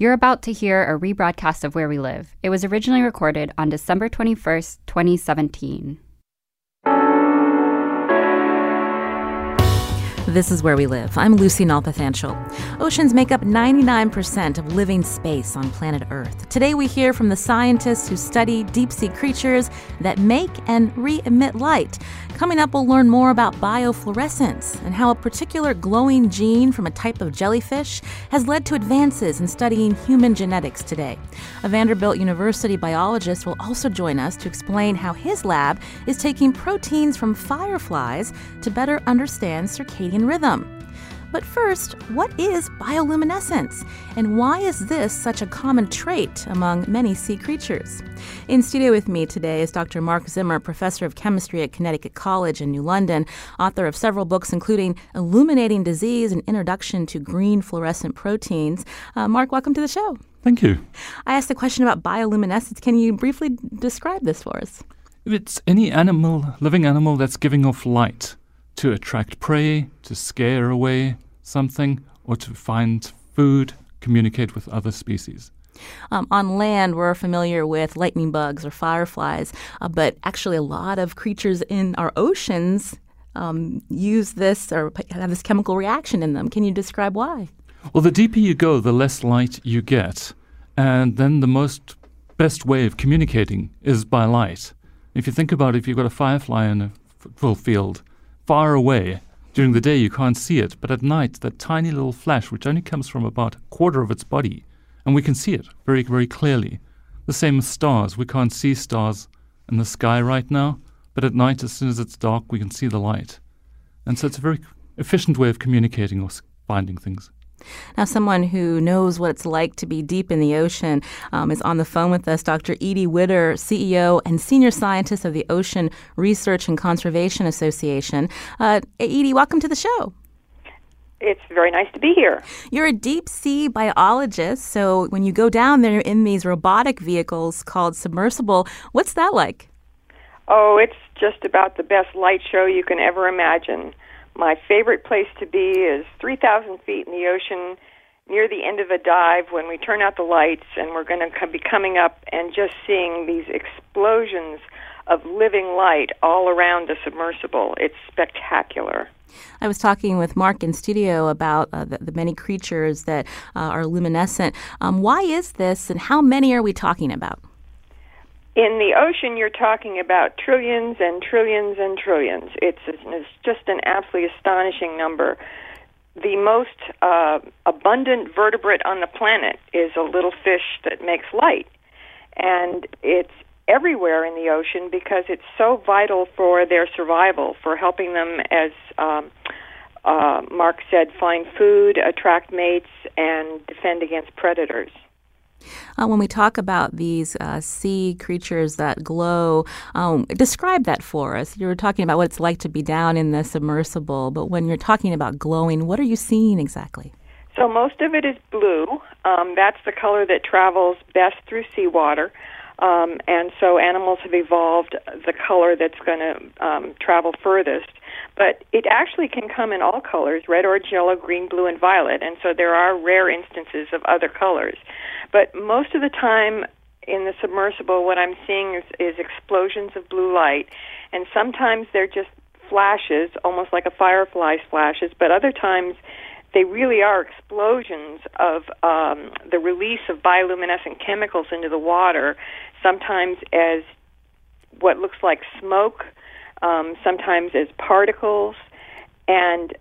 You're about to hear a rebroadcast of Where We Live. It was originally recorded on December 21st, 2017. This is Where We Live. I'm Lucy Nalpathanchil. Oceans make up 99% of living space on planet Earth. Today we hear from the scientists who study deep-sea creatures that make and re-emit light. Coming up, we'll learn more about biofluorescence and how a particular glowing gene from a type of jellyfish has led to advances in studying human genetics today. A Vanderbilt University biologist will also join us to explain how his lab is taking proteins from fireflies to better understand circadian rhythm. But first, what is bioluminescence? And why is this such a common trait among many sea creatures? In studio with me today is Dr. Mark Zimmer, professor of chemistry at Connecticut College in New London, author of several books including Illuminating Disease, An Introduction to Green Fluorescent Proteins. Mark, welcome to the show. Thank you. I asked a question about bioluminescence. Can you briefly describe this for us? It's any animal, living animal, that's giving off light to attract prey, to scare away something, or to find food, communicate with other species. On land, we're familiar with lightning bugs or fireflies, but actually a lot of creatures in our oceans use this or have this chemical reaction in them. Can you describe why? Well, the deeper you go, the less light you get. And then the best way of communicating is by light. If you think about it, if you've got a firefly in a football field, far away, during the day you can't see it, but at night that tiny little flash, which only comes from about a quarter of its body, and we can see it very, very clearly. The same as stars. We can't see stars in the sky right now, but at night, as soon as it's dark, we can see the light. And so it's a very efficient way of communicating or finding things. Now, someone who knows what it's like to be deep in the ocean is on the phone with us, Dr. Edie Widder, CEO and Senior Scientist of the Ocean Research and Conservation Association. Edie, welcome to the show. It's very nice to be here. You're a deep-sea biologist, so when you go down there in these robotic vehicles called submersible, what's that like? Oh, it's just about the best light show you can ever imagine. My favorite place to be is 3,000 feet in the ocean near the end of a dive when we turn out the lights, and we're going to be coming up and just seeing these explosions of living light all around the submersible. It's spectacular. I was talking with Mark in studio about the many creatures that are luminescent. Why is this, and how many are we talking about? In the ocean, you're talking about trillions and trillions and trillions. It's just an absolutely astonishing number. The most abundant vertebrate on the planet is a little fish that makes light. And it's everywhere in the ocean because it's so vital for their survival, for helping them, as Mark said, find food, attract mates, and defend against predators. When we talk about these sea creatures that glow, describe that for us. You were talking about what it's like to be down in the submersible, but when you're talking about glowing, what are you seeing exactly? So most of it is blue. That's the color that travels best through seawater. And so animals have evolved the color that's going to travel furthest. But it actually can come in all colors, red, orange, yellow, green, blue, and violet. And so there are rare instances of other colors. But most of the time in the submersible, what I'm seeing is explosions of blue light. And sometimes they're just flashes, almost like a firefly's flashes. But other times they really are explosions of the release of bioluminescent chemicals into the water, sometimes as what looks like smoke, sometimes as particles, and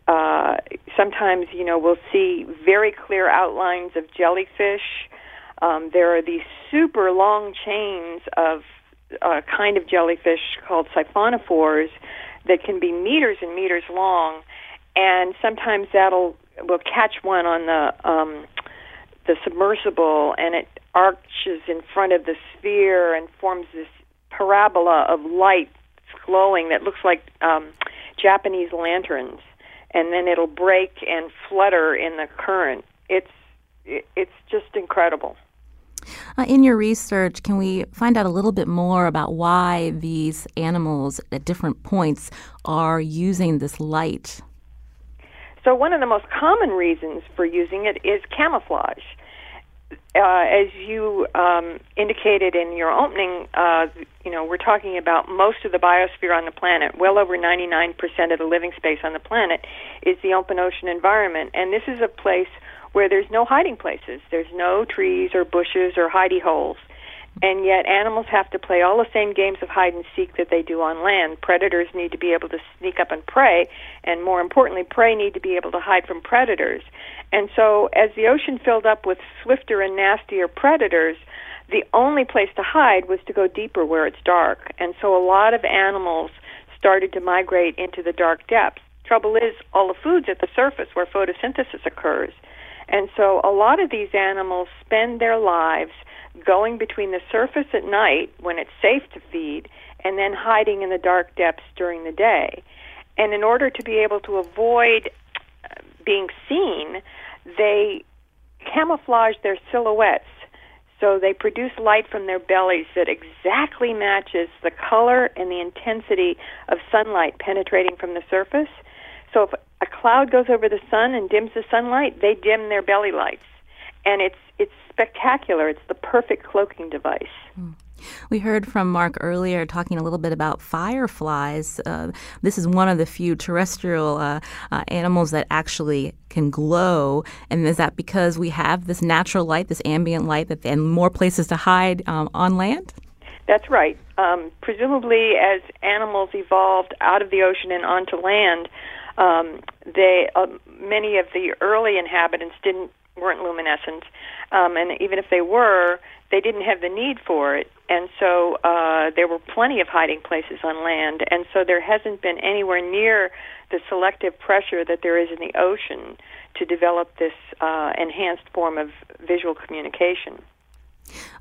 sometimes, you know, we'll see very clear outlines of jellyfish. There are these super long chains of a kind of jellyfish called siphonophores that can be meters and meters long, and sometimes we'll catch one on the submersible, and it arches in front of the sphere and forms this parabola of light glowing that looks like Japanese lanterns, and then it'll break and flutter in the current. It's just incredible. In your research, can we find out a little bit more about why these animals at different points are using this light? So one of the most common reasons for using it is camouflage. As you indicated in your opening, we're talking about most of the biosphere on the planet. Well over 99% of the living space on the planet is the open ocean environment, and this is a place where there's no hiding places. There's no trees or bushes or hidey holes. And yet animals have to play all the same games of hide and seek that they do on land. Predators need to be able to sneak up and prey, and more importantly, prey need to be able to hide from predators. And so as the ocean filled up with swifter and nastier predators, the only place to hide was to go deeper where it's dark. And so a lot of animals started to migrate into the dark depths. Trouble is, all the food's at the surface where photosynthesis occurs. And so a lot of these animals spend their lives going between the surface at night when it's safe to feed and then hiding in the dark depths during the day. And in order to be able to avoid being seen, they camouflage their silhouettes. So they produce light from their bellies that exactly matches the color and the intensity of sunlight penetrating from the surface. So if a cloud goes over the sun and dims the sunlight, they dim their belly lights. And it's spectacular. It's the perfect cloaking device. We heard from Mark earlier talking a little bit about fireflies. This is one of the few terrestrial animals that actually can glow. And is that because we have this natural light, this ambient light, that and more places to hide on land? That's right. Presumably as animals evolved out of the ocean and onto land, many of the early inhabitants weren't luminescent, and even if they were, they didn't have the need for it, and so there were plenty of hiding places on land, and so there hasn't been anywhere near the selective pressure that there is in the ocean to develop this enhanced form of visual communication.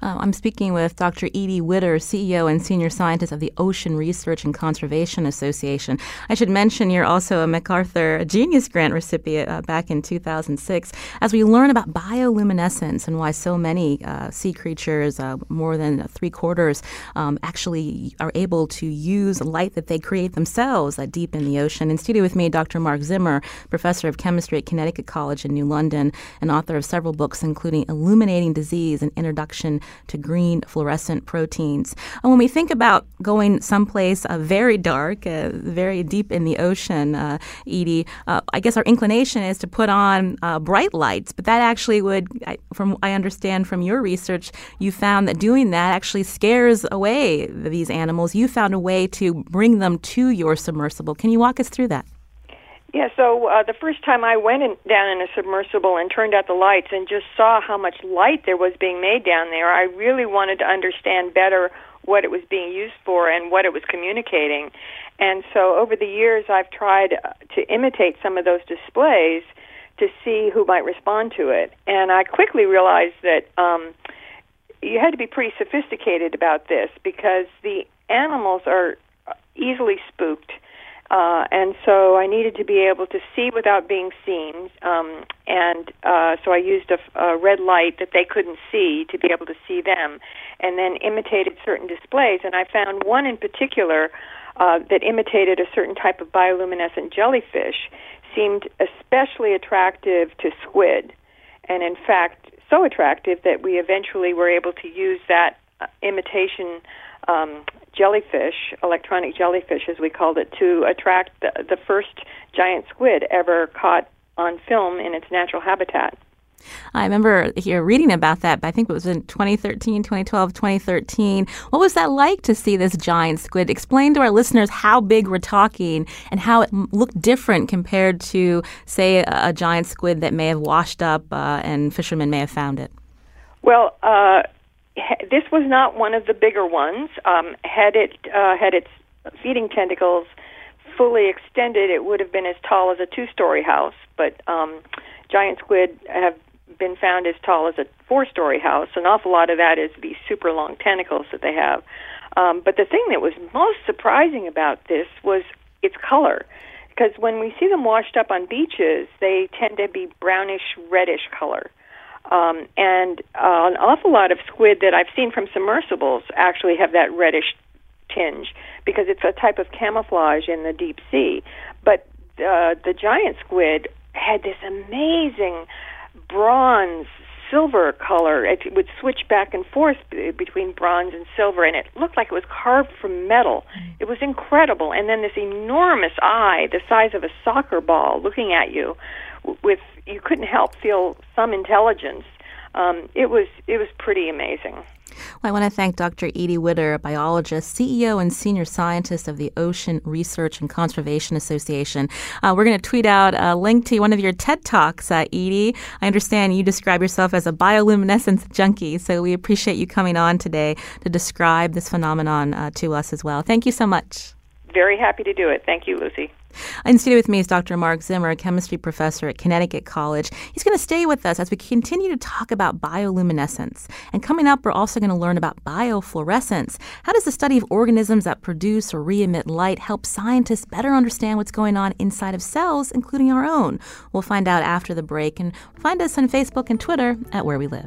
I'm speaking with Dr. Edie Widder, CEO and Senior Scientist of the Ocean Research and Conservation Association. I should mention you're also a MacArthur Genius Grant recipient back in 2006. As we learn about bioluminescence and why so many sea creatures, more than three-quarters, actually are able to use light that they create themselves deep in the ocean. In studio with me, Dr. Mark Zimmer, professor of chemistry at Connecticut College in New London and author of several books, including Illuminating Disease and Introduction to Green Fluorescent Proteins. And when we think about going someplace very dark, very deep in the ocean, Edie, I guess our inclination is to put on bright lights, but that actually would, I understand from your research, you found that doing that actually scares away these animals. You found a way to bring them to your submersible. Can you walk us through that? Yeah, so the first time I went down in a submersible and turned out the lights and just saw how much light there was being made down there, I really wanted to understand better what it was being used for and what it was communicating. And so over the years, I've tried to imitate some of those displays to see who might respond to it. And I quickly realized that you had to be pretty sophisticated about this because the animals are easily spooked. And so I needed to be able to see without being seen, so I used a red light that they couldn't see to be able to see them, and then imitated certain displays. And I found one in particular that imitated a certain type of bioluminescent jellyfish, seemed especially attractive to squid, and in fact so attractive that we eventually were able to use that imitation jellyfish, electronic jellyfish as we called it, to attract the first giant squid ever caught on film in its natural habitat. I remember here reading about that, but I think it was in 2013. What was that like to see this giant squid? Explain to our listeners how big we're talking and how it looked different compared to, say, a giant squid that may have washed up and fishermen may have found it. Well, this was not one of the bigger ones. Had its feeding tentacles fully extended, it would have been as tall as a two-story house, but giant squid have been found as tall as a four-story house. An awful lot of that is these super long tentacles that they have. But the thing that was most surprising about this was its color, because when we see them washed up on beaches, they tend to be brownish, reddish color. An awful lot of squid that I've seen from submersibles actually have that reddish tinge because it's a type of camouflage in the deep sea. But the giant squid had this amazing bronze silver color. It would switch back and forth between bronze and silver, and it looked like it was carved from metal. It was incredible. And then this enormous eye, the size of a soccer ball, looking at you, with you couldn't help feel some intelligence. It was pretty amazing. Well, I want to thank Dr. Edie Widder, a biologist, CEO and senior scientist of the Ocean Research and Conservation Association. We're going to tweet out a link to one of your TED Talks, Edie. I understand you describe yourself as a bioluminescence junkie, so we appreciate you coming on today to describe this phenomenon to us as well. Thank you so much. Very happy to do it. Thank you, Lucy. In studio with me is Dr. Mark Zimmer, a chemistry professor at Connecticut College. He's going to stay with us as we continue to talk about bioluminescence. And coming up, we're also going to learn about biofluorescence. How does the study of organisms that produce or re-emit light help scientists better understand what's going on inside of cells, including our own? We'll find out after the break. And find us on Facebook and Twitter at Where We Live.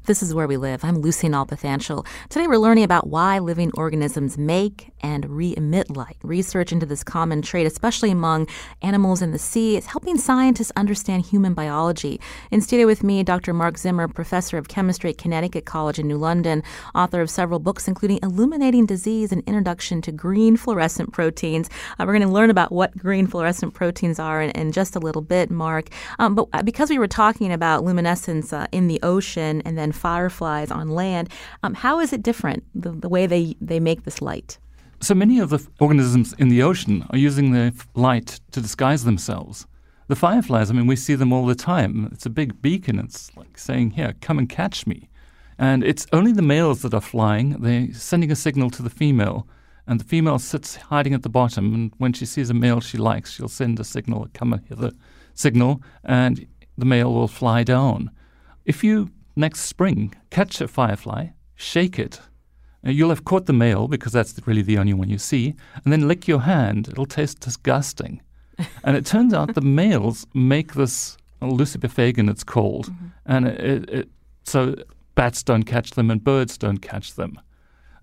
This is Where We Live. I'm Lucy Nalpathanchil. Today we're learning about why living organisms make and re-emit light. Research into this common trait, especially among animals in the sea, is helping scientists understand human biology. In studio with me, Dr. Mark Zimmer, professor of chemistry at Connecticut College in New London, author of several books, including Illuminating Disease, an Introduction to Green Fluorescent Proteins. We're going to learn about what green fluorescent proteins are in just a little bit, Mark. But because we were talking about luminescence in the ocean and then fireflies on land. How is it different, the way they make this light? So many of the organisms in the ocean are using the light to disguise themselves. The fireflies, I mean, we see them all the time. It's a big beacon. It's like saying, here, come and catch me. And it's only the males that are flying. They're sending a signal to the female. And the female sits hiding at the bottom. And when she sees a male she likes, she'll send a signal, a come hither signal, and the male will fly down. If you next spring, catch a firefly, shake it. You'll have caught the male because that's really the only one you see, and then lick your hand. It'll taste disgusting. And it turns out the males make this leucophagan, it's called. Mm-hmm. And so bats don't catch them and birds don't catch them.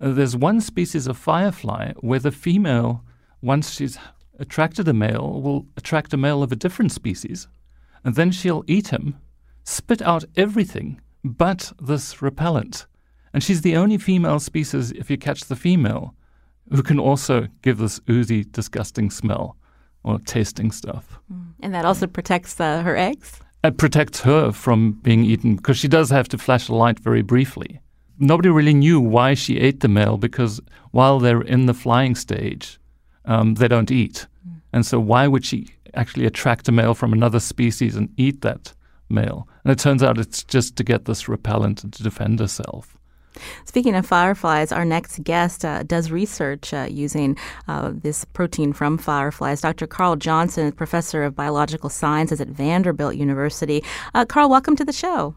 There's one species of firefly where the female, once she's attracted a male, will attract a male of a different species, and then she'll eat him, spit out everything, but this repellent. And she's the only female species, if you catch the female, who can also give this oozy, disgusting smell or tasting stuff. And that also protects her eggs? It protects her from being eaten because she does have to flash a light very briefly. Nobody really knew why she ate the male because while they're in the flying stage, they don't eat. And so why would she actually attract a male from another species and eat that male? And it turns out it's just to get this repellent and to defend herself. Speaking of fireflies, our next guest does research using this protein from fireflies. Dr. Carl Johnson is professor of biological sciences at Vanderbilt University. Carl, welcome to the show.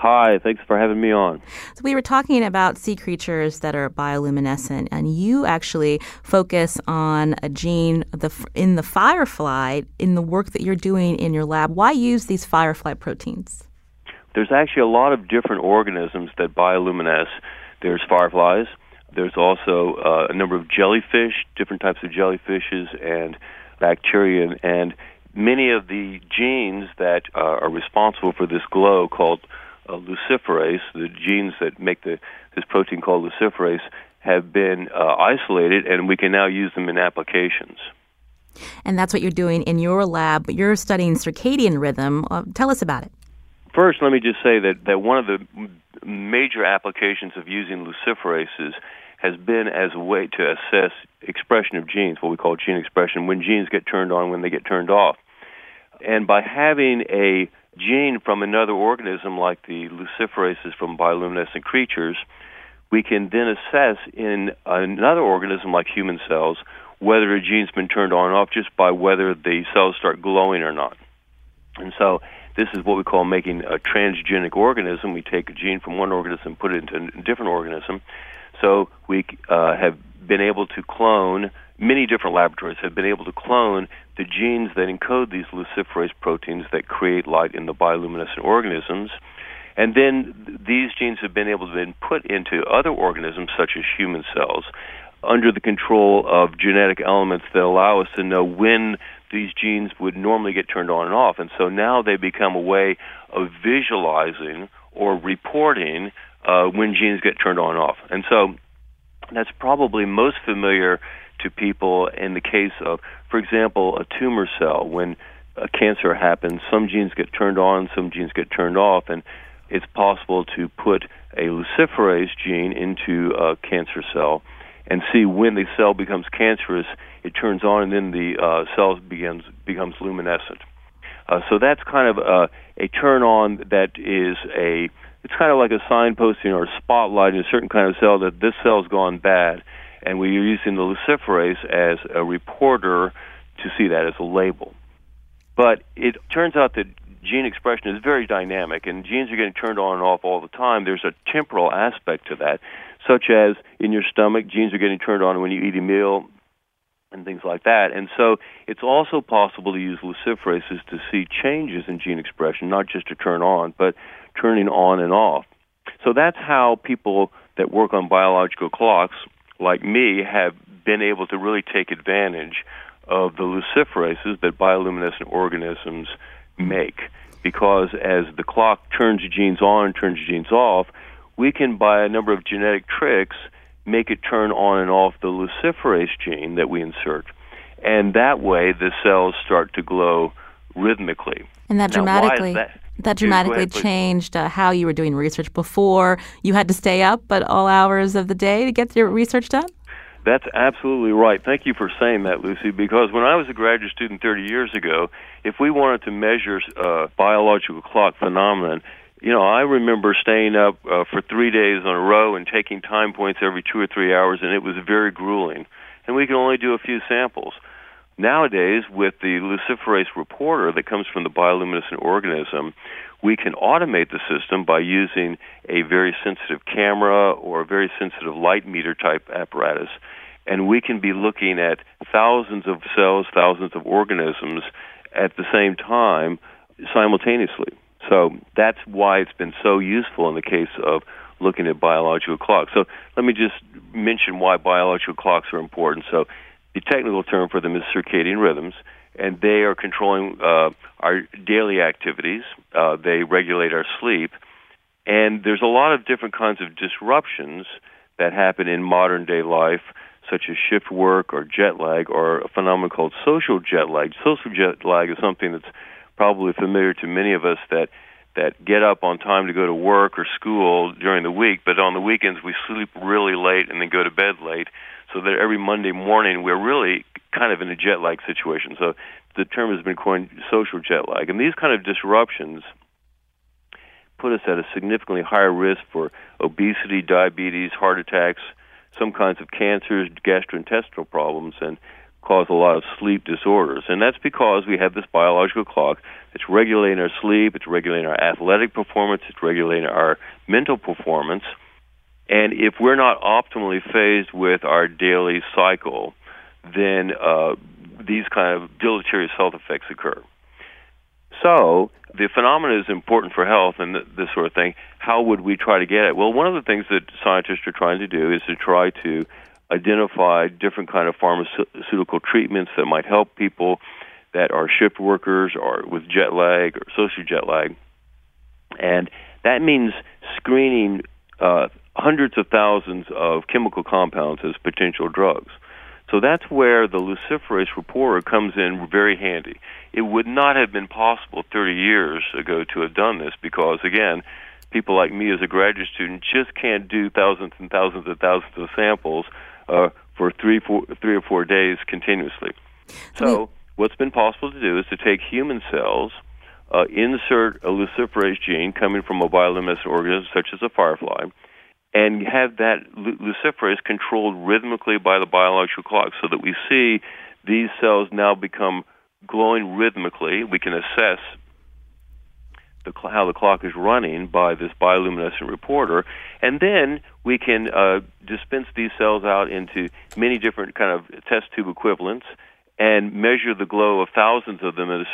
Hi, thanks for having me on. So we were talking about sea creatures that are bioluminescent, and you actually focus on a gene in the firefly in the work that you're doing in your lab. Why use these firefly proteins? There's actually a lot of different organisms that bioluminesce. There's fireflies. There's also a number of jellyfish, different types of jellyfishes, and bacteria, and many of the genes that are responsible for this glow called luciferase, the genes that make this protein called luciferase, have been isolated, and we can now use them in applications. And that's what you're doing in your lab, but you're studying circadian rhythm. Tell us about it. First, let me just say that one of the major applications of using luciferases has been as a way to assess expression of genes, what we call gene expression, when genes get turned on, when they get turned off. And by having a gene from another organism like the luciferases from bioluminescent creatures, we can then assess in another organism like human cells whether a gene's been turned on and off just by whether the cells start glowing or not. And so this is what we call making a transgenic organism. We take a gene from one organism and put it into a different organism. So we have been able to clone, many different laboratories have been able to clone the genes that encode these luciferase proteins that create light in the bioluminescent organisms. And then these genes have been able to then put into other organisms, such as human cells, under the control of genetic elements that allow us to know when these genes would normally get turned on and off. And so now they become a way of visualizing or reporting when genes get turned on and off. And so that's probably most familiar to people in the case of, for example, a tumor cell. When a cancer happens, some genes get turned on, some genes get turned off, and it's possible to put a luciferase gene into a cancer cell and see when the cell becomes cancerous, it turns on, and then the cell becomes luminescent. So that's kind of a turn-on that is it's kind of like a signposting or a spotlight in a certain kind of cell that this cell's gone bad, and we're using the luciferase as a reporter to see that as a label. But it turns out that gene expression is very dynamic, and genes are getting turned on and off all the time. There's a temporal aspect to that, such as in your stomach, genes are getting turned on when you eat a meal and things like that. And so it's also possible to use luciferases to see changes in gene expression, not just to turn on, but turning on and off. So that's how people that work on biological clocks, like me, have been able to really take advantage of the luciferases that bioluminescent organisms make. Because as the clock turns genes on and turns genes off, we can, by a number of genetic tricks, make it turn on and off the luciferase gene that we insert. And that way, the cells start to glow rhythmically. And that dramatically changed how you were doing research before. You had to stay up at all hours of the day to get your research done? That's absolutely right. Thank you for saying that, Lucy, because when I was a graduate student 30 years ago, if we wanted to measure biological clock phenomenon, I remember staying up for 3 days in a row and taking time points every 2 or 3 hours, and it was very grueling. And we could only do a few samples. Nowadays, with the luciferase reporter that comes from the bioluminescent organism, we can automate the system by using a very sensitive camera or a very sensitive light meter type apparatus. And we can be looking at thousands of cells, thousands of organisms at the same time simultaneously. So that's why it's been so useful in the case of looking at biological clocks. So let me just mention why biological clocks are important. So the technical term for them is circadian rhythms, and they are controlling our daily activities. They regulate our sleep. And there's a lot of different kinds of disruptions that happen in modern-day life, such as shift work or jet lag or a phenomenon called social jet lag. Social jet lag is something that's probably familiar to many of us that get up on time to go to work or school during the week, but on the weekends we sleep really late and then go to bed late, so that every Monday morning we're really kind of in a jet lag situation. So the term has been coined social jet lag. And these kind of disruptions put us at a significantly higher risk for obesity, diabetes, heart attacks, some kinds of cancers, gastrointestinal problems, and cause a lot of sleep disorders. And that's because we have this biological clock that's regulating our sleep, it's regulating our athletic performance, it's regulating our mental performance. And if we're not optimally phased with our daily cycle, then these kind of deleterious health effects occur. So the phenomena is important for health and this sort of thing. How would we try to get it? Well, one of the things that scientists are trying to do is to try to identify different kind of pharmaceutical treatments that might help people that are shift workers or with jet lag or social jet lag. And that means screening hundreds of thousands of chemical compounds as potential drugs. So that's where the luciferase reporter comes in very handy. It would not have been possible 30 years ago to have done this because, again, people like me as a graduate student just can't do thousands and thousands and thousands of samples for three or four days continuously. So what's been possible to do is to take human cells, insert a luciferase gene coming from a bioluminescent organism such as a firefly, and have that luciferase controlled rhythmically by the biological clock so that we see these cells now become glowing rhythmically. We can assess how the clock is running by this bioluminescent reporter, and then we can dispense these cells out into many different kind of test tube equivalents and measure the glow of thousands of them at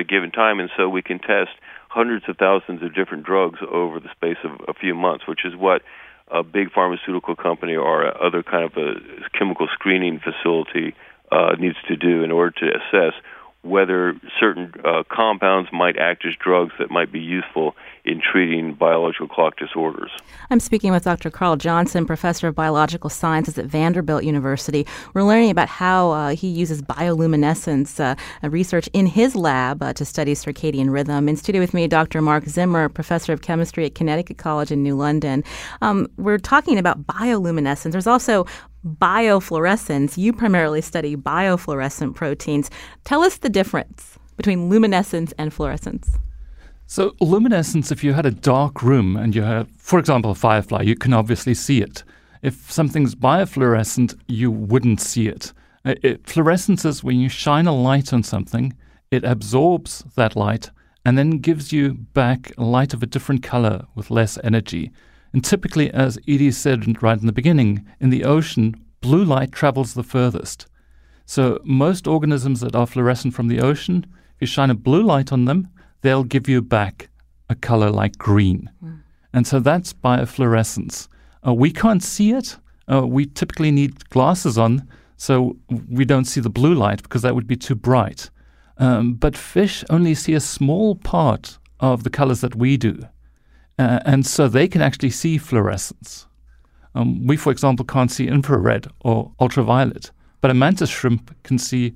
a given time, and so we can test hundreds of thousands of different drugs over the space of a few months, which is what a big pharmaceutical company or other kind of a chemical screening facility needs to do in order to assess whether certain compounds might act as drugs that might be useful in treating biological clock disorders. I'm speaking with Dr. Carl Johnson, professor of biological sciences at Vanderbilt University. We're learning about how he uses bioluminescence research in his lab to study circadian rhythm. In studio with me, Dr. Mark Zimmer, professor of chemistry at Connecticut College in New London. We're talking about bioluminescence. There's also biofluorescence. You primarily study biofluorescent proteins. Tell us the difference between luminescence and fluorescence. So luminescence, if you had a dark room and you had, for example, a firefly, you can obviously see it. If something's biofluorescent, you wouldn't see it. Fluorescence is when you shine a light on something, it absorbs that light and then gives you back light of a different color with less energy. And typically, as Edie said right in the beginning, in the ocean, blue light travels the furthest. So most organisms that are fluorescent from the ocean, if you shine a blue light on them, they'll give you back a color like green. Mm. And so that's biofluorescence. We can't see it. We typically need glasses on, so we don't see the blue light because that would be too bright. But fish only see a small part of the colors that we do. And so they can actually see fluorescence. We, for example, can't see infrared or ultraviolet, but a mantis shrimp can see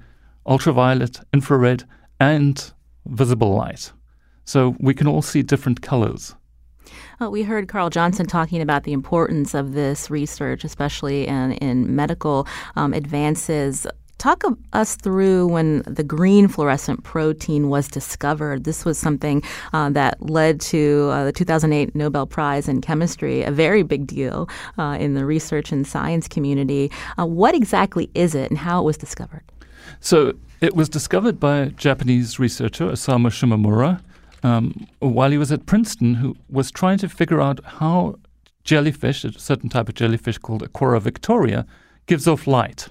ultraviolet, infrared, and visible light. So we can all see different colors. We heard Carl Johnson talking about the importance of this research, especially in medical advances. Talk us through when the green fluorescent protein was discovered. This was something that led to the 2008 Nobel Prize in Chemistry, a very big deal in the research and science community. What exactly is it and how it was discovered? So it was discovered by a Japanese researcher, Osamu Shimomura, while he was at Princeton, who was trying to figure out how jellyfish, a certain type of jellyfish called Aequorea victoria, gives off light.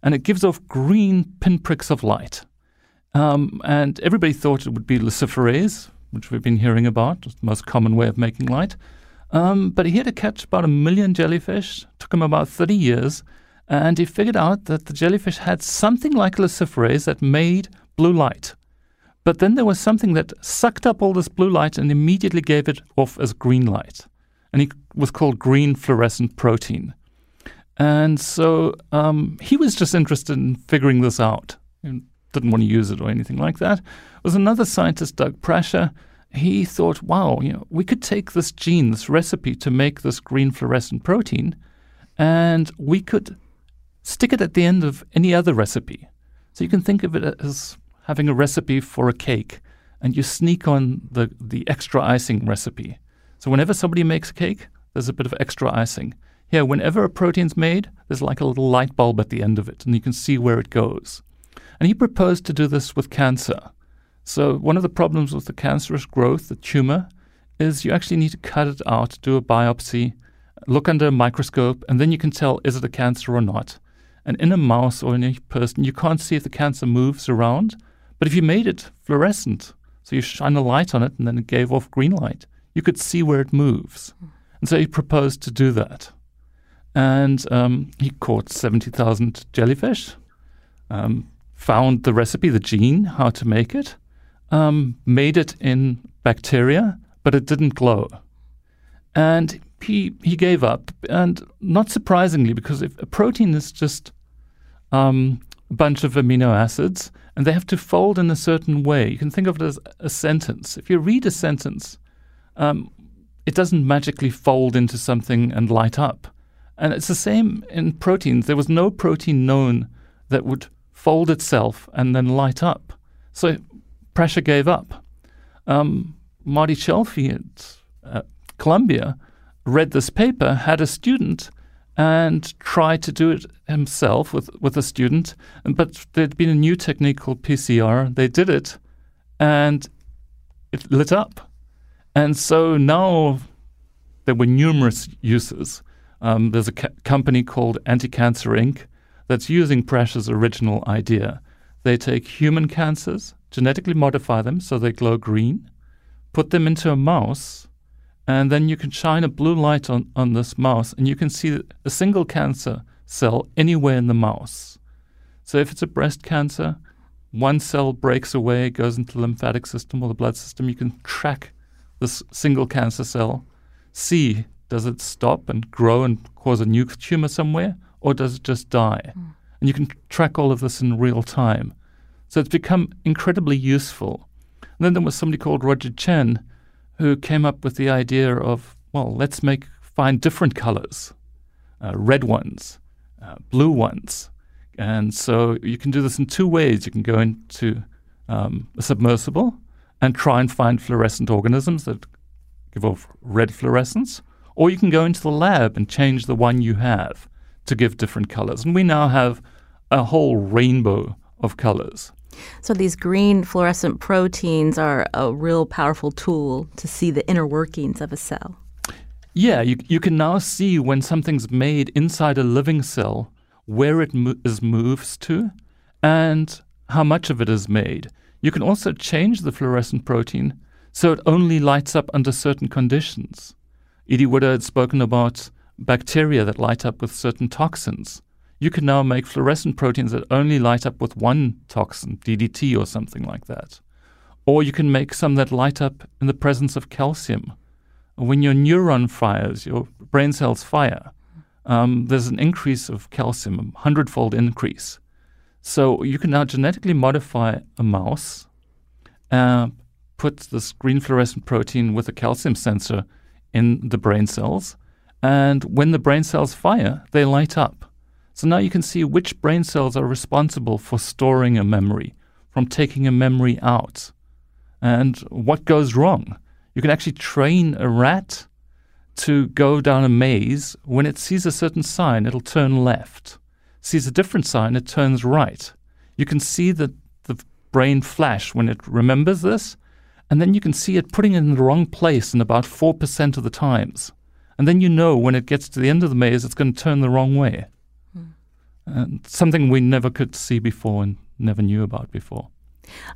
And it gives off green pinpricks of light. And everybody thought it would be luciferase, which we've been hearing about, the most common way of making light. But he had to catch about 1 million jellyfish, took him about 30 years, and he figured out that the jellyfish had something like luciferase that made blue light. But then there was something that sucked up all this blue light and immediately gave it off as green light. And it was called green fluorescent protein. And so he was just interested in figuring this out. He didn't want to use it or anything like that. There was another scientist, Doug Prasher. He thought, wow, we could take this gene, this recipe to make this green fluorescent protein, and we could stick it at the end of any other recipe. So you can think of it as having a recipe for a cake, and you sneak on the extra icing recipe. So whenever somebody makes a cake, there's a bit of extra icing. Here, whenever a protein's made, There's like a little light bulb at the end of it, and you can see where it goes. And he proposed to do this with cancer. So one of the problems with the cancerous growth, the tumor, is you actually need to cut it out, do a biopsy, look under a microscope, and then you can tell, is it a cancer or not? And in a mouse or in a person, you can't see if the cancer moves around, but if you made it fluorescent, so you shine a light on it and then it gave off green light, you could see where it moves. And so he proposed to do that. And he caught 70,000 jellyfish, found the recipe, the gene, how to make it, made it in bacteria, but it didn't glow. And he gave up, and not surprisingly, because if a protein is just a bunch of amino acids, and they have to fold in a certain way. You can think of it as a sentence. If you read a sentence, it doesn't magically fold into something and light up. And it's the same in proteins. There was no protein known that would fold itself and then light up. So Prasher gave up. Marty Chalfie at Columbia read this paper, had a student, and tried to do it himself with a student. But there'd been a new technique called PCR. They did it, and it lit up. And so now there were numerous uses. There's a company called Anti-Cancer Inc. that's using Prasher's original idea. They take human cancers, genetically modify them so they glow green, put them into a mouse, and then you can shine a blue light on this mouse, and you can see a single cancer cell anywhere in the mouse. So if it's a breast cancer, one cell breaks away, goes into the lymphatic system or the blood system. You can track this single cancer cell, see does it stop and grow and cause a new tumor somewhere, or does it just die? Mm. And you can track all of this in real time. So it's become incredibly useful. And then there was somebody called Roger Chen who came up with the idea of, well, let's find different colors, red ones, blue ones. And so you can do this in two ways. You can go into a submersible and try and find fluorescent organisms that give off red fluorescence, or you can go into the lab and change the one you have to give different colors. And we now have a whole rainbow of colors. So these green fluorescent proteins are a real powerful tool to see the inner workings of a cell. Yeah, you can now see when something's made inside a living cell, where it moves to, and how much of it is made. You can also change the fluorescent protein so it only lights up under certain conditions. Edie Widder had spoken about bacteria that light up with certain toxins. You can now make fluorescent proteins that only light up with one toxin, DDT or something like that. Or you can make some that light up in the presence of calcium. When your neuron fires, your brain cells fire, there's an increase of calcium, a 100-fold increase. So you can now genetically modify a mouse, put this green fluorescent protein with a calcium sensor in the brain cells, and when the brain cells fire, they light up. So now you can see which brain cells are responsible for storing a memory, from taking a memory out, and what goes wrong. You can actually train a rat to go down a maze. When it sees a certain sign, it'll turn left. Sees a different sign, it turns right. You can see the brain flash when it remembers this, and then you can see it putting it in the wrong place in about 4% of the times. And then you know when it gets to the end of the maze, it's going to turn the wrong way. Mm. And something we never could see before and never knew about before.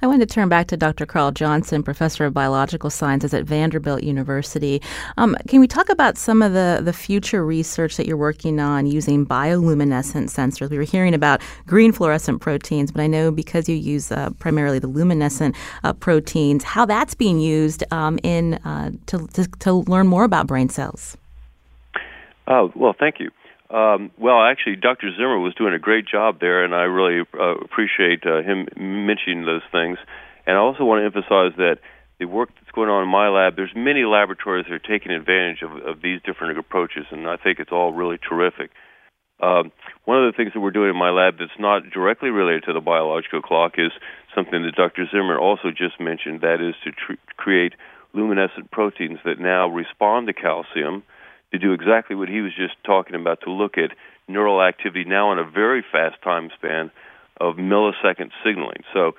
I want to turn back to Dr. Carl Johnson, professor of biological sciences at Vanderbilt University. Can we talk about some of the future research that you're working on using bioluminescent sensors? We were hearing about green fluorescent proteins, but I know because you use primarily the luminescent proteins, how that's being used to learn more about brain cells. Oh, well, thank you. Well, actually, Dr. Zimmer was doing a great job there, and I really appreciate him mentioning those things. And I also want to emphasize that the work that's going on in my lab, there's many laboratories that are taking advantage of these different approaches, and I think it's all really terrific. One of the things that we're doing in my lab that's not directly related to the biological clock is something that Dr. Zimmer also just mentioned, that is to create luminescent proteins that now respond to calcium, to do exactly what he was just talking about, to look at neural activity now on a very fast time span of millisecond signaling. So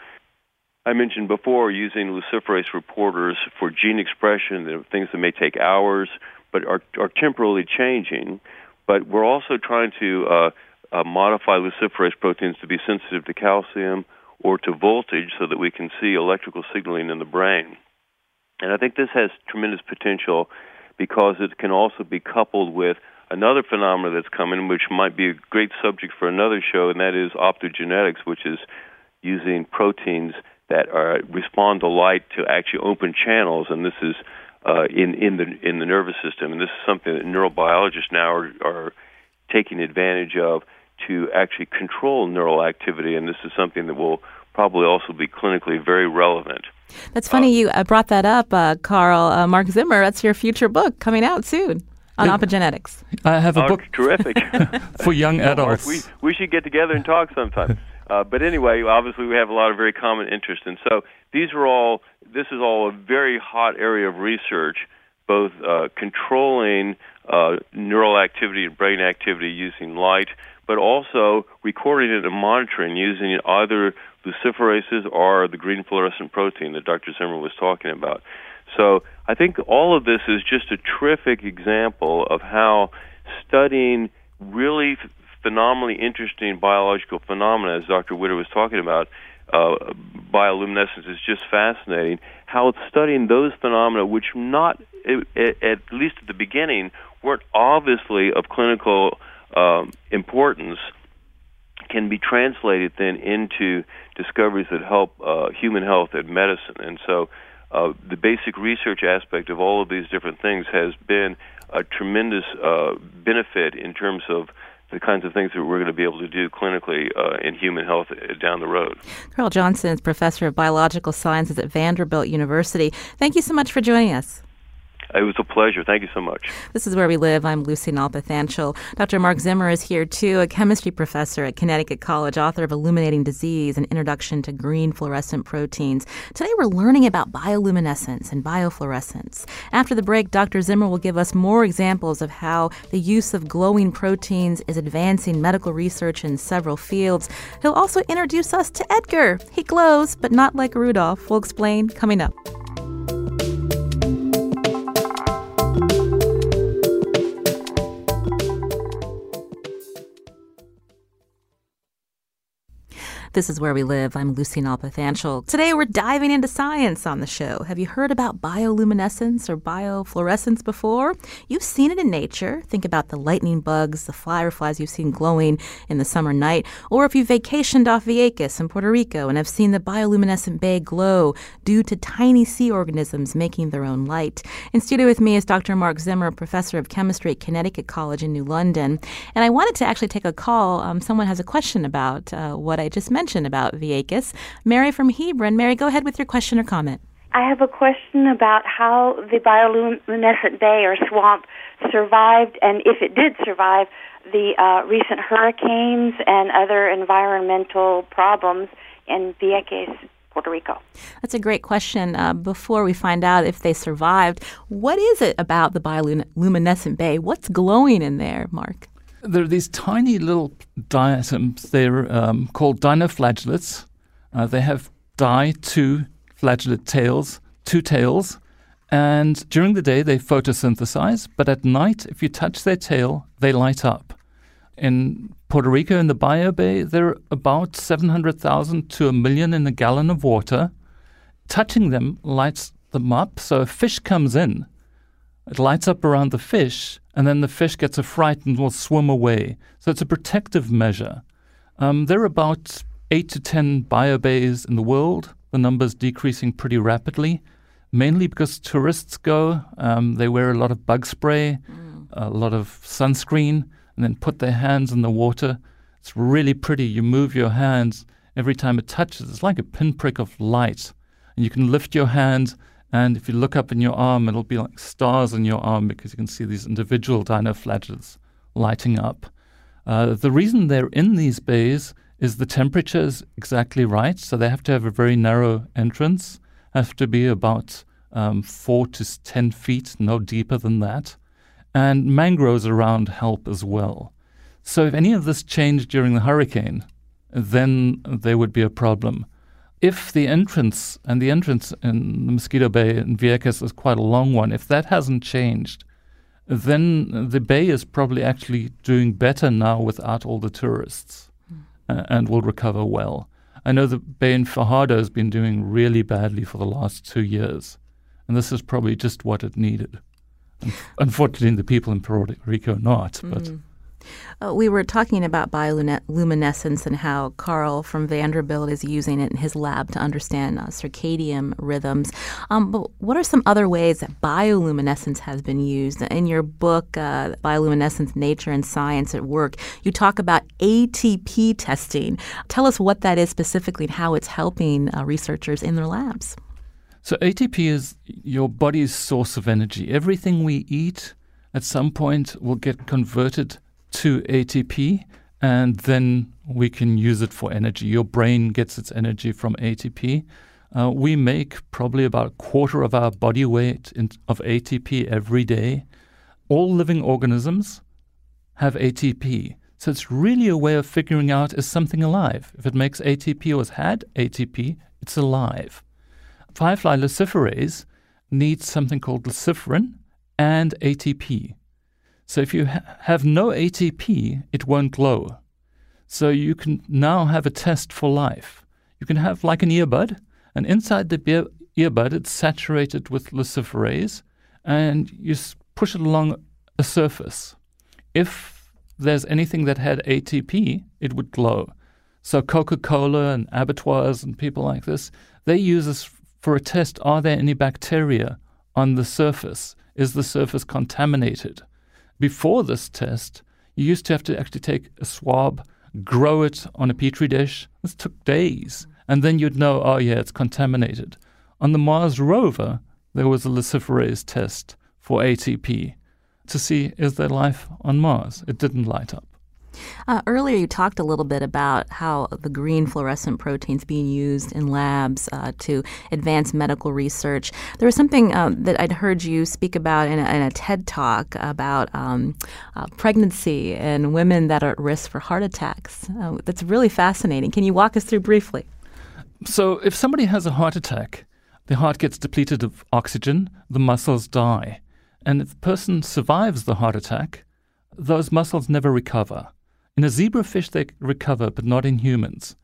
I mentioned before using luciferase reporters for gene expression, things that may take hours but are temporally changing. But we're also trying to modify luciferase proteins to be sensitive to calcium or to voltage so that we can see electrical signaling in the brain. And I think this has tremendous potential because it can also be coupled with another phenomenon that's coming, which might be a great subject for another show, and that is optogenetics, which is using proteins that are, respond to light to actually open channels, and this is in the nervous system. And this is something that neurobiologists now are taking advantage of to actually control neural activity, and this is something that will probably also be clinically very relevant. That's funny you brought that up, Carl. Mark Zimmer, that's your future book coming out soon on optogenetics. I have a book. Terrific. For young adults. Mark, we should get together and talk sometime. But anyway, obviously we have a lot of very common interests. And so this is all a very hot area of research, both controlling neural activity and brain activity using light, but also recording it and monitoring using either luciferases or the green fluorescent protein that Dr. Zimmer was talking about. So I think all of this is just a terrific example of how studying really phenomenally interesting biological phenomena, as Dr. Widder was talking about, bioluminescence is just fascinating, how it's studying those phenomena which not, at least at the beginning, weren't obviously of clinical importance, can be translated then into discoveries that help human health and medicine. And so the basic research aspect of all of these different things has been a tremendous benefit in terms of the kinds of things that we're going to be able to do clinically in human health down the road. Carl Johnson is professor of biological sciences at Vanderbilt University. Thank you so much for joining us. It was a pleasure. Thank you so much. This is Where We Live. I'm Lucy Nalpathanchil. Dr. Mark Zimmer is here, too, a chemistry professor at Connecticut College, author of Illuminating Disease, An Introduction to Green Fluorescent Proteins. Today we're learning about bioluminescence and biofluorescence. After the break, Dr. Zimmer will give us more examples of how the use of glowing proteins is advancing medical research in several fields. He'll also introduce us to Edgar. He glows, but not like Rudolph. We'll explain coming up. This is Where We Live. I'm Lucy Nalpathanchil. Today we're diving into science on the show. Have you heard about bioluminescence or biofluorescence before? You've seen it in nature. Think about the lightning bugs, the fireflies you've seen glowing in the summer night. Or if you've vacationed off Vieques in Puerto Rico and have seen the bioluminescent bay glow due to tiny sea organisms making their own light. In studio with me is Dr. Mark Zimmer, professor of chemistry at Connecticut College in New London. And I wanted to actually take a call. Someone has a question about what I just mentioned about Vieques. Mary from Hebron. Mary, go ahead with your question or comment. I have a question about how the bioluminescent bay or swamp survived, and if it did survive, the recent hurricanes and other environmental problems in Vieques, Puerto Rico. That's a great question. Before we find out if they survived, what is it about the bioluminescent bay? What's glowing in there, Mark? There are these tiny little diatoms. They're called dinoflagellates. They have two flagellate tails, and during the day they photosynthesize, but at night, if you touch their tail, they light up. In Puerto Rico, in the Bio Bay, there are about 700,000 to 1 million in a gallon of water. Touching them lights them up, so a fish comes in. It lights up around the fish, and then the fish gets a fright and will swim away. So it's a protective measure. There are about 8 to 10 biobays in the world. The number's decreasing pretty rapidly, mainly because tourists go. They wear a lot of bug spray, a lot of sunscreen, and then put their hands in the water. It's really pretty. You move your hands every time it touches. It's like a pinprick of light. And you can lift your hand, and if you look up in your arm, it'll be like stars in your arm because you can see these individual dinoflagellates lighting up. The reason they're in these bays is the temperature is exactly right. So they have to have a very narrow entrance, have to be about 4 to 10 feet, no deeper than that. and mangroves around help as well. So if any of this changed during the hurricane, then there would be a problem. If the entrance, and the entrance in the Mosquito Bay in Vieques is quite a long one, if that hasn't changed, then the bay is probably actually doing better now without all the tourists and will recover well. I know the bay in Fajardo has been doing really badly for the last 2 years, and this is probably just what it needed. Unfortunately, the people in Puerto Rico are not, but... We were talking about bioluminescence and how Carl from Vanderbilt is using it in his lab to understand circadian rhythms. But what are some other ways that bioluminescence has been used? In your book, Bioluminescence, Nature and Science at Work, you talk about ATP testing. Tell us what that is specifically and how it's helping researchers in their labs. So ATP is your body's source of energy. Everything we eat at some point will get converted to ATP, and then we can use it for energy. Your brain gets its energy from ATP. We make probably about a quarter of our body weight of ATP every day. All living organisms have ATP. So it's really a way of figuring out, is something alive? If it makes ATP or has had ATP, it's alive. Firefly luciferase needs something called luciferin and ATP. So if you have no ATP, it won't glow. So you can now have a test for life. You can have like an earbud, and inside the earbud, it's saturated with luciferase, and you push it along a surface. If there's anything that had ATP, it would glow. So Coca-Cola and abattoirs and people like this, they use this for a test. Are there any bacteria on the surface? Is the surface contaminated? Before this test, you used to have to actually take a swab, grow it on a petri dish. This took days. And then you'd know, oh, yeah, it's contaminated. On the Mars rover, there was a luciferase test for ATP to see, is there life on Mars? It didn't light up. Earlier, you talked a little bit about how the green fluorescent proteins being used in labs to advance medical research. There was something that I'd heard you speak about in a TED Talk about pregnancy and women that are at risk for heart attacks. That's really fascinating. Can you walk us through briefly? So if somebody has a heart attack, the heart gets depleted of oxygen, the muscles die. And if the person survives the heart attack, those muscles never recover. In a zebrafish, they recover, but not in humans,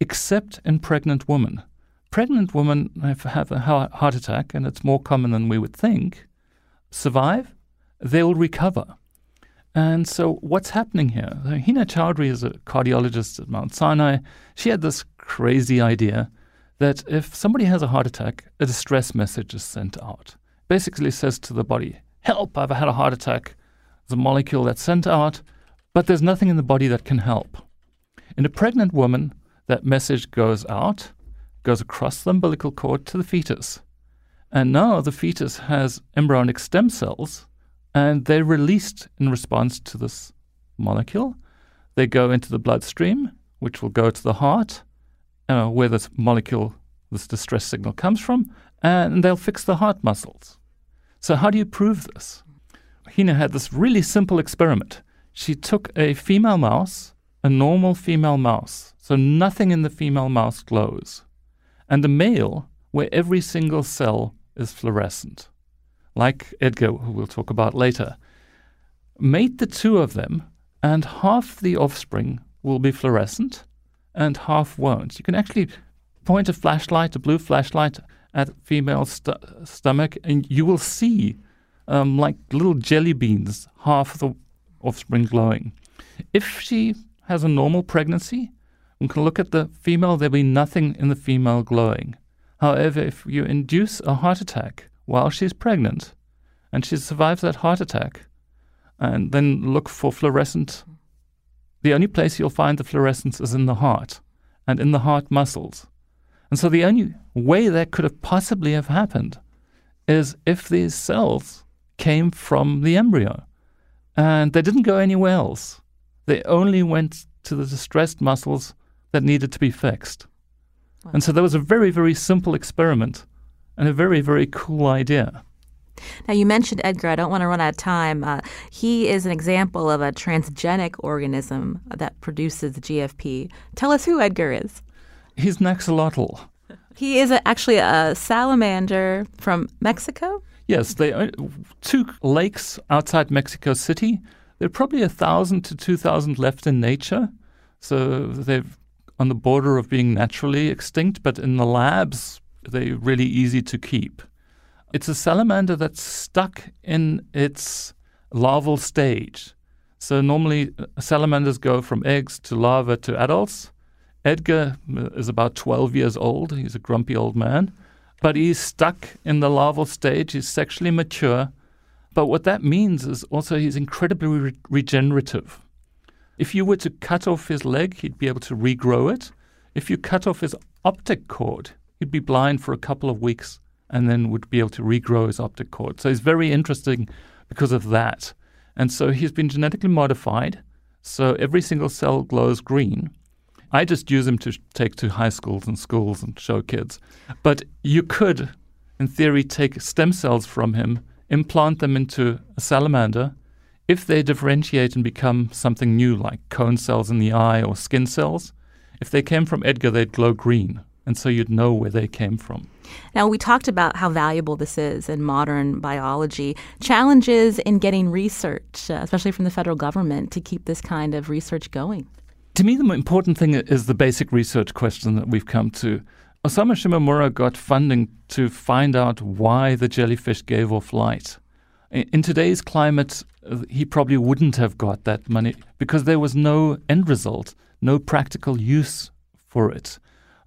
except in pregnant women. Pregnant women have a heart attack, and it's more common than we would think, survive, they'll recover. And so what's happening here? Hina Chowdhury is a cardiologist at Mount Sinai. She had this crazy idea that if somebody has a heart attack, a distress message is sent out. Basically says to the body, help, I've had a heart attack. The molecule that's sent out, but there's nothing in the body that can help. In a pregnant woman, that message goes out, goes across the umbilical cord to the fetus. And now the fetus has embryonic stem cells, and they're released in response to this molecule. They go into the bloodstream, which will go to the heart, where this molecule, this distress signal comes from, and they'll fix the heart muscles. So how do you prove this? Hina had this really simple experiment. She took a female mouse, a normal female mouse, so nothing in the female mouse glows, and a male where every single cell is fluorescent, like Edgar, who we'll talk about later. Mate the two of them, and half the offspring will be fluorescent and half won't. You can actually point a flashlight, a blue flashlight, at a female's stomach, and you will see like little jelly beans, half the offspring glowing. If she has a normal pregnancy, we can look at the female, there'll be nothing in the female glowing. However, if you induce a heart attack while she's pregnant and she survives that heart attack and then look for fluorescent, the only place you'll find the fluorescence is in the heart and in the heart muscles. And so the only way that could have possibly have happened is if these cells came from the embryo, and they didn't go anywhere else. They only went to the distressed muscles that needed to be fixed. Wow. And so there was a very, very simple experiment and a very, very cool idea. Now, you mentioned Edgar. I don't want to run out of time. He is an example of a transgenic organism that produces GFP. Tell us who Edgar is. He's an axolotl. He is actually a salamander from Mexico? Yes. They are two lakes outside Mexico City. There are probably 1,000 to 2,000 left in nature. So they're on the border of being naturally extinct, but in the labs, they're really easy to keep. It's a salamander that's stuck in its larval stage. So normally salamanders go from eggs to larva to adults. Edgar is about 12 years old. He's a grumpy old man. But he's stuck in the larval stage. He's sexually mature. But what that means is also he's incredibly regenerative. If you were to cut off his leg, he'd be able to regrow it. If you cut off his optic cord, he'd be blind for a couple of weeks and then would be able to regrow his optic cord. So he's very interesting because of that. And so he's been genetically modified, so every single cell glows green. I just use him to take to high schools and show kids. But you could, in theory, take stem cells from him, implant them into a salamander. If they differentiate and become something new, like cone cells in the eye or skin cells, if they came from Edgar, they'd glow green. And so you'd know where they came from. Now, we talked about how valuable this is in modern biology. Challenges in getting research, especially from the federal government, to keep this kind of research going. To me, the important thing is the basic research question that we've come to. Osamu Shimomura got funding to find out why the jellyfish gave off light. In today's climate, he probably wouldn't have got that money because there was no end result, no practical use for it.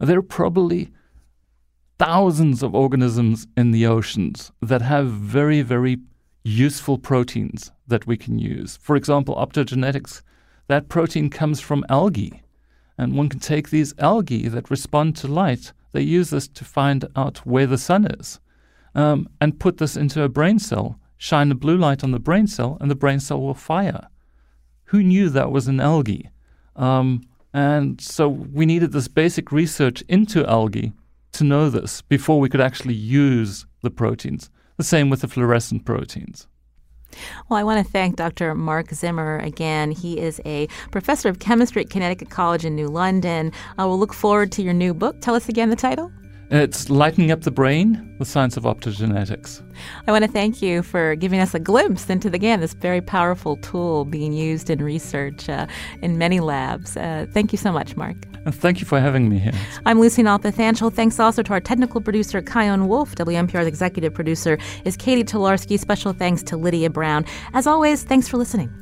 There are probably thousands of organisms in the oceans that have very, very useful proteins that we can use. For example, optogenetics, that protein comes from algae. And one can take these algae that respond to light, they use this to find out where the sun is, and put this into a brain cell, shine a blue light on the brain cell, and the brain cell will fire. Who knew that was an algae? And so we needed this basic research into algae to know this before we could actually use the proteins. The same with the fluorescent proteins. Well, I want to thank Dr. Mark Zimmer again. He is a professor of chemistry at Connecticut College in New London. We'll look forward to your new book. Tell us again the title. It's Lightening Up the Brain, The Science of Optogenetics. I want to thank you for giving us a glimpse into, again, this very powerful tool being used in research in many labs. Thank you so much, Mark. And thank you for having me here. I'm Lucy Nalpathanchil. Thanks also to our technical producer, Kion Wolf. WMPR's executive producer is Katie Tolarski. Special thanks to Lydia Brown. As always, thanks for listening.